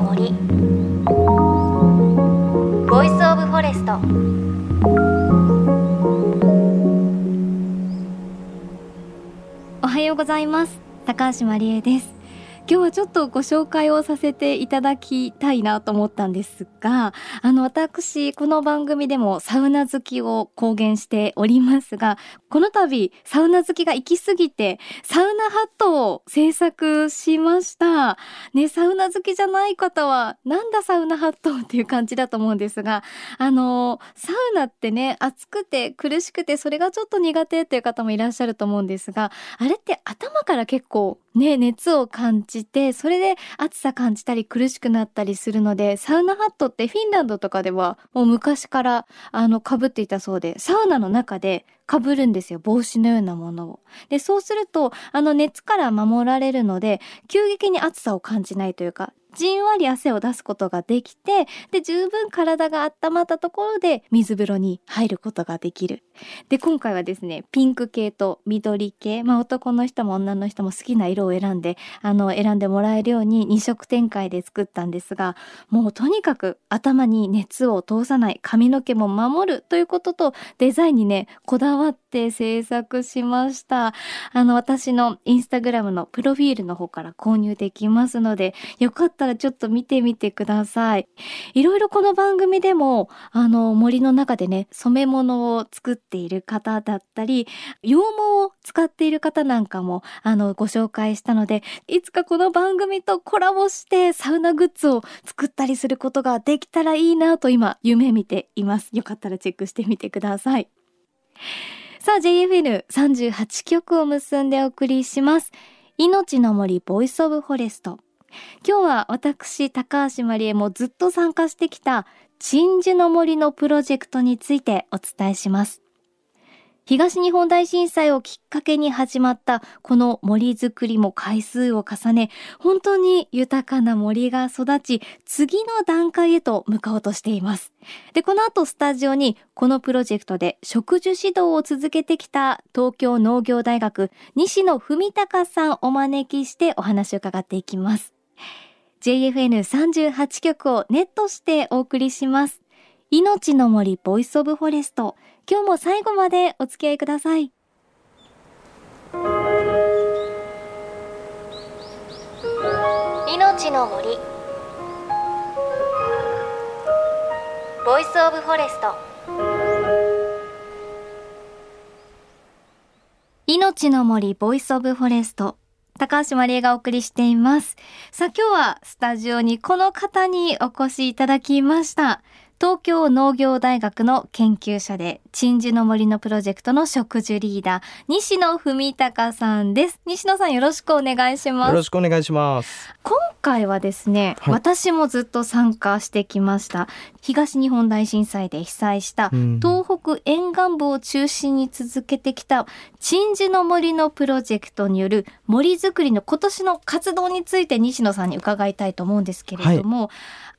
の森、ボイスオブフォレスト。おはようございます。高橋真理恵です。今日はちょっとご紹介をさせていただきたいなと思ったんですが、私この番組でもサウナ好きを公言しておりますが、この度サウナ好きが行き過ぎてサウナハットを制作しました、ね、サウナ好きじゃない方はなんだサウナハットっていう感じだと思うんですが、サウナってね、暑くて苦しくてそれがちょっと苦手っていう方もいらっしゃると思うんですが、あれって頭から結構ね、熱を感じて、それで暑さ感じたり苦しくなったりするので、サウナハットってフィンランドとかではもう昔から被っていたそうで、サウナの中で被るんですよ、帽子のようなものを。で、そうすると熱から守られるので、急激に暑さを感じないというか、じんわり汗を出すことができて、で、十分体が温まったところで水風呂に入ることができる。で、今回はですね、ピンク系と緑系、男の人も女の人も好きな色を選んで、選んでもらえるように2色展開で作ったんですが、もうとにかく頭に熱を通さない、髪の毛も守るということと、デザインにね、こだわって制作しました。私のインスタグラムのプロフィールの方から購入できますので、よかったらちょっと見てみてください。いろいろこの番組でも森の中でね、染め物を作っている方だったり、羊毛を使っている方なんかもご紹介したので、いつかこの番組とコラボしてサウナグッズを作ったりすることができたらいいなと今夢見ています。よかったらチェックしてみてください。さあ、 JFN38 曲を結んでお送りします。命の森ボイスオブフォレスト。今日は私高橋真理恵もずっと参加してきた鎮守の森のプロジェクトについてお伝えします。東日本大震災をきっかけに始まったこの森づくりも回数を重ね、本当に豊かな森が育ち、次の段階へと向かおうとしています。で、この後スタジオにこのプロジェクトで植樹指導を続けてきた東京農業大学西野文貴さんをお招きしてお話を伺っていきます。JFN38 局をネットしてお送りします。命の森ボイスオブフォレスト。今日も最後までお付き合いください。命の森ボイスオブフォレスト。命の森ボイスオブフォレスト。高橋真理恵がお送りしています。さあ、今日はスタジオにこの方にお越しいただきました。東京農業大学の研究者で、鎮守の森のプロジェクトの植樹リーダー、西野文貴さんです。西野さん、よろしくお願いします。よろしくお願いします。今回はですね、はい、私もずっと参加してきました。東日本大震災で被災した東北沿岸部を中心に続けてきた鎮守の森のプロジェクトによる森づくりの今年の活動について西野さんに伺いたいと思うんですけれども、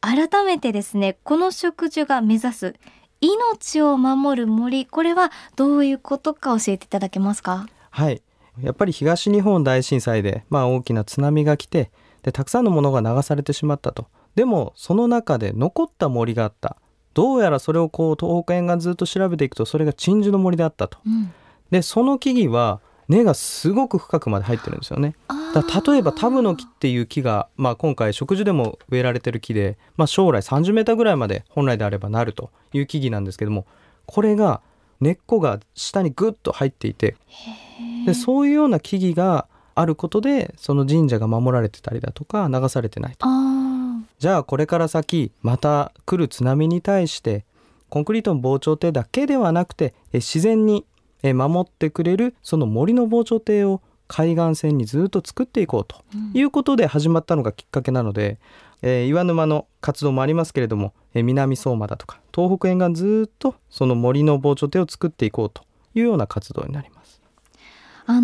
はい、改めてですね、この植樹が目指す命を守る森、これはどういうことか教えていただけますか？はい、やっぱり東日本大震災で、大きな津波が来て、で、たくさんのものが流されてしまったと。でもその中で残った森があった。どうやらそれを東北沿岸ずっと調べていくと、それが鎮守の森だったと、うん、で、その木々は根がすごく深くまで入ってるんですよね。だから例えばタブの木っていう木が、今回植樹でも植えられてる木で、将来30メーターぐらいまで本来であればなるという木々なんですけども、これが根っこが下にグッと入っていて、で、そういうような木々があることでその神社が守られてたりだとか、流されてないと。じゃあこれから先また来る津波に対して、コンクリートの防潮堤だけではなくて、自然に守ってくれるその森の防潮堤を海岸線にずっと作っていこうということで始まったのがきっかけなので、岩沼の活動もありますけれども、南相馬だとか東北沿岸ずっとその森の防潮堤を作っていこうというような活動になります。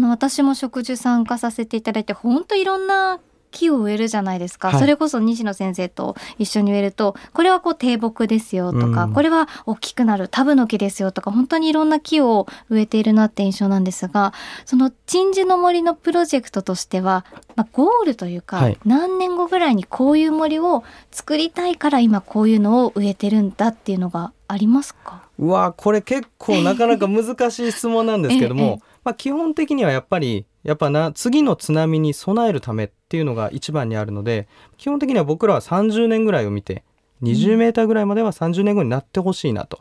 私も植樹参加させていただいて、本当いろんな木を植えるじゃないですか、はい、それこそ西野先生と一緒に植えると、これはこう低木ですよとか、これは大きくなるタブの木ですよとか、本当にいろんな木を植えているなって印象なんですが、その鎮守の森のプロジェクトとしては、まあ、ゴールというか、はい、何年後ぐらいにこういう森を作りたいから今こういうのを植えてるんだっていうのがありますか？うわ、これ結構なかなか難しい質問なんですけども、まあ、基本的にはやっぱな次の津波に備えるためっていうのが一番にあるので、基本的には僕らは30年ぐらいを見て、20メーターぐらいまでは30年後になってほしいなと、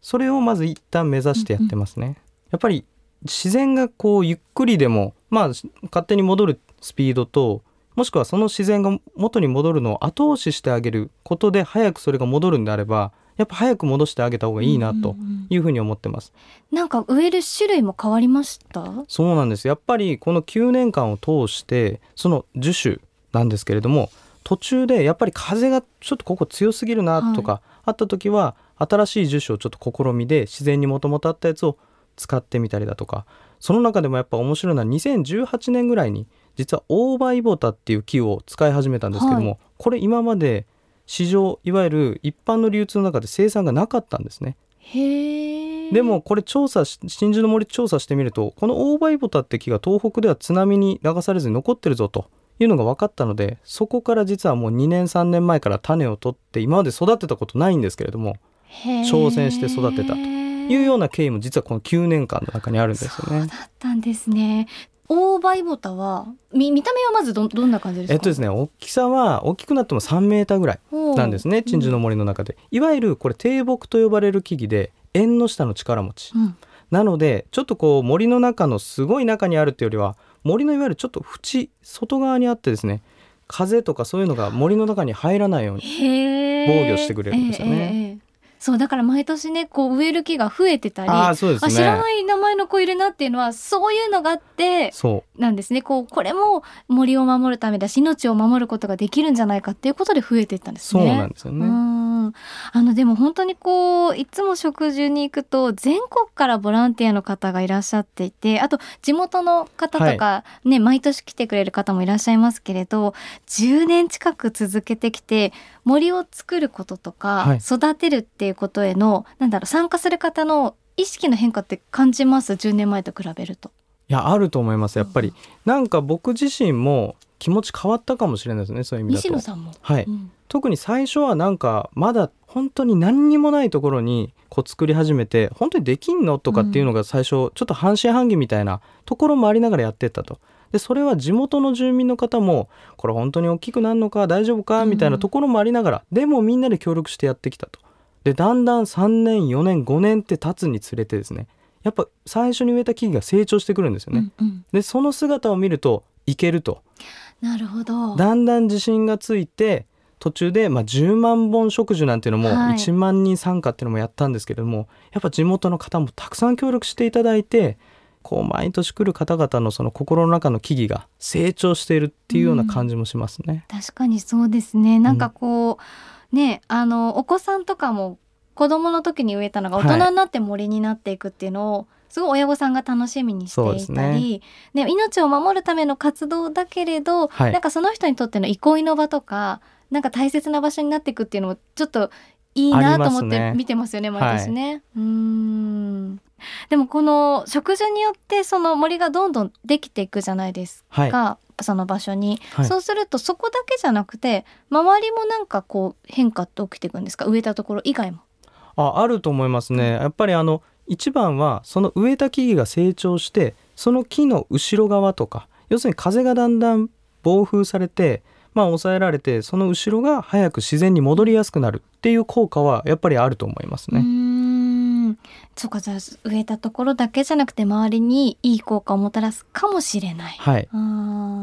それをまず一旦目指してやってますね、やっぱり自然がこうゆっくりでも、まあ、勝手に戻るスピードと、もしくはその自然が元に戻るのを後押ししてあげることで早くそれが戻るんであれば、やっぱ早く戻してあげた方がいいなというふうに思ってます、なんか植える種類も変わりました？そうなんです。やっぱりこの9年間を通してその10種なんですけれども、途中でやっぱり風がちょっとここ強すぎるなとかあった時は、新しい10種をちょっと試みで自然にもともとあったやつを使ってみたりだとか、その中でもやっぱ面白いのは2018年ぐらいに実はオオバイボタっていう木を使い始めたんですけども、これ今まで市場、いわゆる一般の流通の中で生産がなかったんですね。へえ。でもこれ鎮守の森調査してみると、このオオバイボタって木が東北では津波に流されずに残ってるぞというのが分かったので、そこから実はもう2年3年前から種を取って、今まで育てたことないんですけれども挑戦して育てたというような経緯も実はこの9年間の中にあるんですよね。そうだったんですね。オオバイボタは 見た目はまず どんな感じですか？ですね、大きさは大きくなっても3メーターぐらいなんですね、鎮守の森の中で、いわゆるこれ低木と呼ばれる木々で、縁の下の力持ち、なのでちょっとこう森の中のすごい中にあるっていうよりは、森のいわゆるちょっと縁外側にあってですね、風とかそういうのが森の中に入らないように防御してくれるんですよね。そうだから毎年ね、こう植える木が増えてたり、そうですね、知らない名前の子いるなっていうのはそういうのがあってなんですね。これも森を守るためだし、命を守ることができるんじゃないかっていうことで増えていったんですね。そうなんですよね。でも本当にこういつも植樹に行くと全国からボランティアの方がいらっしゃっていて、あと地元の方とか、ね、毎年来てくれる方もいらっしゃいますけれど、10年近く続けてきて森を作ることとか、育てるっていうことへの参加する方の意識の変化って感じます？10年前と比べると。いや、あると思います。やっぱりなんか僕自身も気持ち変わったかもしれないですね、そういう意味だと。西野さんも、特に最初はなんかまだ本当に何にもないところにこう作り始めて、本当にできんのとかっていうのが最初ちょっと半信半疑みたいなところもありながらやってったと。でそれは地元の住民の方もこれ本当に大きくなるのか大丈夫かみたいなところもありながら、でもみんなで協力してやってきたと。でだんだん3年4年5年って経つにつれてですね、やっぱ最初に植えた木々が成長してくるんですよね、でその姿を見るといけると、なるほど、だんだん自信がついて、途中で、10万本植樹なんていうのも、1万人参加っていうのもやったんですけれども、やっぱ地元の方もたくさん協力していただいて、こう毎年来る方々のその心の中の木々が成長しているっていうような感じもしますね、確かにそうですね。なんかこう、お子さんとかも子供の時に植えたのが大人になって森になっていくっていうのを、すごい親御さんが楽しみにしていたり、ね、命を守るための活動だけれど、なんかその人にとっての憩いの場とか、なんか大切な場所になっていくっていうのもちょっといいなと思って見てますよね、毎年ね、でもこの植樹によってその森がどんどんできていくじゃないですか、その場所に、そうするとそこだけじゃなくて周りもなんかこう変化って起きていくんですか？植えたところ以外も。あると思いますね。やっぱり一番はその植えた木々が成長して、その木の後ろ側とか、要するに風がだんだん防風されて、抑えられて、その後ろが早く自然に戻りやすくなるっていう効果はやっぱりあると思いますね。そうか、じゃあ植えたところだけじゃなくて周りにいい効果をもたらすかもしれない、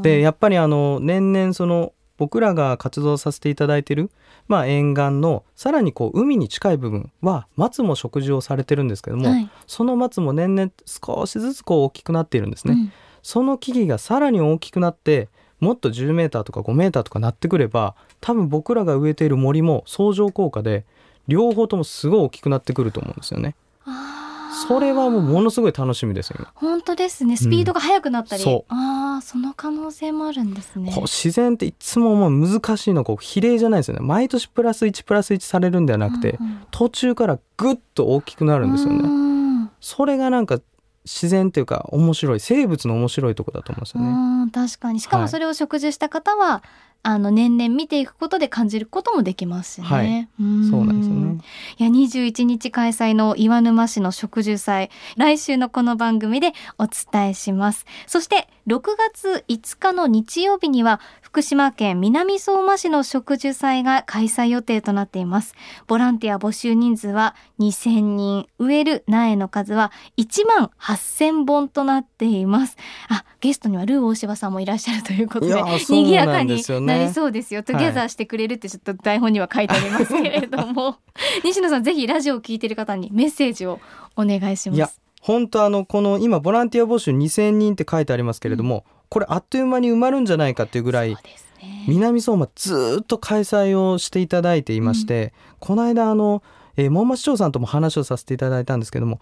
でやっぱり年々その僕らが活動させていただいている、沿岸のさらにこう海に近い部分は松も植樹をされてるんですけども、その松も年々少しずつこう大きくなっているんですね、その木々がさらに大きくなって、もっと10メーターとか5メーターとかなってくれば、多分僕らが植えている森も相乗効果で両方ともすごい大きくなってくると思うんですよね。それはもうものすごい楽しみですよ。本当ですね。スピードが速くなったり、その可能性もあるんですね。こう自然っていつも難しいの、こう比例じゃないですよね。毎年プラス1プラス1されるんではなくて、うんうん、途中からぐっと大きくなるんですよね。うん、それがなんか自然というか面白い、生物の面白いとこだと思うんですよね。うん、確かに。しかもそれを植樹した方は、はい、年々見ていくことで感じることもできますしね。はい、そうなんですよね。いや、21日開催の岩沼市の植樹祭、来週のこの番組でお伝えします。そして6月5日の日曜日には福島県南相馬市の植樹祭が開催予定となっています。ボランティア募集人数は2000人、植える苗の数は1万8000本となっています。ゲストにはルー大柴さんもいらっしゃるということで、賑やかになりそうですよ。トゥギャザーしてくれるってちょっと台本には書いてありますけれども、西野さん、ぜひラジオを聞いている方にメッセージをお願いします。いや、本当この今ボランティア募集2000人って書いてありますけれども、これあっという間に埋まるんじゃないかっていうぐらい、南相馬ずっと開催をしていただいていまして、この間門馬市長さんとも話をさせていただいたんですけども、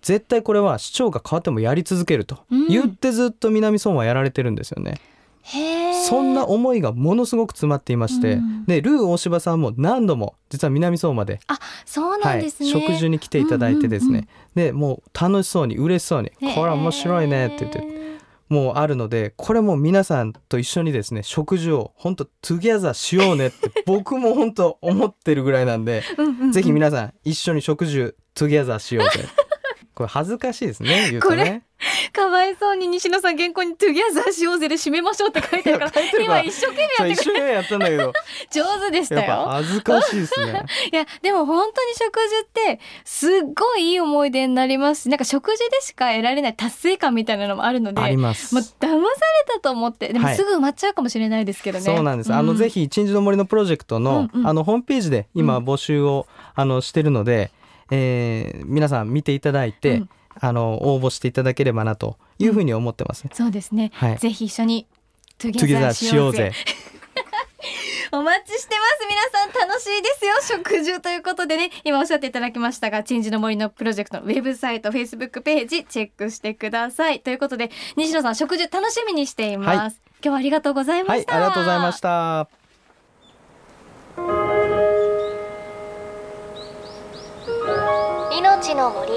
絶対これは市長が変わってもやり続けると言ってずっと南相馬やられてるんですよね。へー、そんな思いがものすごく詰まっていまして、でルー大柴さんも何度も実は南相馬で、そうなんですね、植樹に来ていただいてですね、でもう楽しそうに嬉しそうに、これ面白いねって言ってもうあるので、これも皆さんと一緒にですね、植樹を本当トゥギャザーしようねって僕も本当思ってるぐらいなんでぜひ皆さん一緒に植樹トゥギャザーしようぜ。これ恥ずかしいですね、言うとね。かわいそうに西野さん、原稿にトゥギャザーしようぜで締めましょうって書いてあるから、今一生懸命やってくれやったんだけど上手でしたよ。やっぱ恥ずかしいですね。いや、でも本当に植樹ってすっごいいい思い出になりますし、なんか植樹でしか得られない達成感みたいなのもあるので、あります。もう騙されたと思って、でもすぐ埋まっちゃうかもしれないですけどね。そうなんです。ぜひ鎮守の森のプロジェクトの、ホームページで今募集を、してるので、皆さん見ていただいて、応募していただければなというふうに思ってます。そうですね、ぜひ一緒にトゥギャザーしようぜお待ちしてます。皆さん楽しいですよ、植樹ということでね。今おっしゃっていただきましたが、鎮守の森のプロジェクトのウェブサイト、フェイスブックページチェックしてくださいということで、西野さん、植樹楽しみにしています。今日はありがとうございました。ありがとうございました。命の森、ボ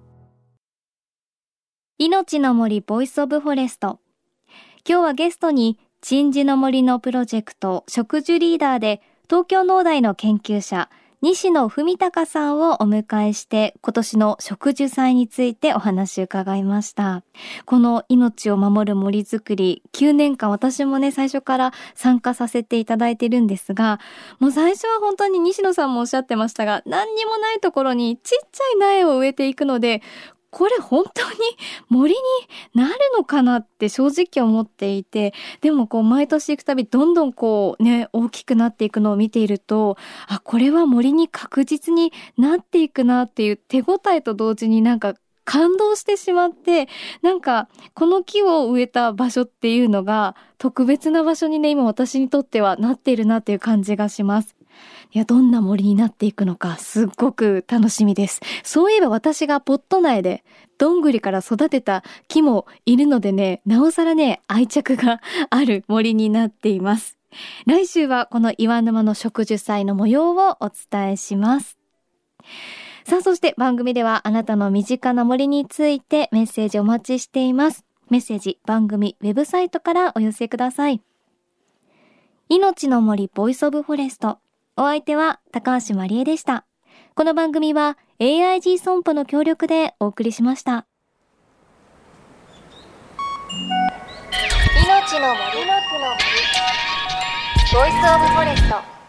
命の森ボイスオブフォレスト。今日はゲストに鎮守の森のプロジェクト植樹リーダーで東京農大の研究者、西野文貴さんをお迎えして、今年の植樹祭についてお話を伺いました。この命を守る森づくり、9年間私もね、最初から参加させていただいているんですが、もう最初は本当に西野さんもおっしゃってましたが、何にもないところにちっちゃい苗を植えていくので、これ本当に森になるのかなって正直思っていて、でもこう毎年行くたびどんどんこうね、大きくなっていくのを見ていると、これは森に確実になっていくなっていう手応えと同時に、なんか感動してしまって、なんかこの木を植えた場所っていうのが特別な場所にね、今私にとってはなっているなっていう感じがします。いや、どんな森になっていくのかすっごく楽しみです。そういえば私がポット苗でどんぐりから育てた木もいるのでね、なおさらね、愛着がある森になっています。来週はこの岩沼の植樹祭の模様をお伝えします。さあ、そして番組ではあなたの身近な森についてメッセージお待ちしています。メッセージ、番組ウェブサイトからお寄せください。命の森ボイスオブフォレスト。お相手は高橋まりえでした。この番組は AIG 損保の協力でお送りしました。命の森ボイスオブフォレスト。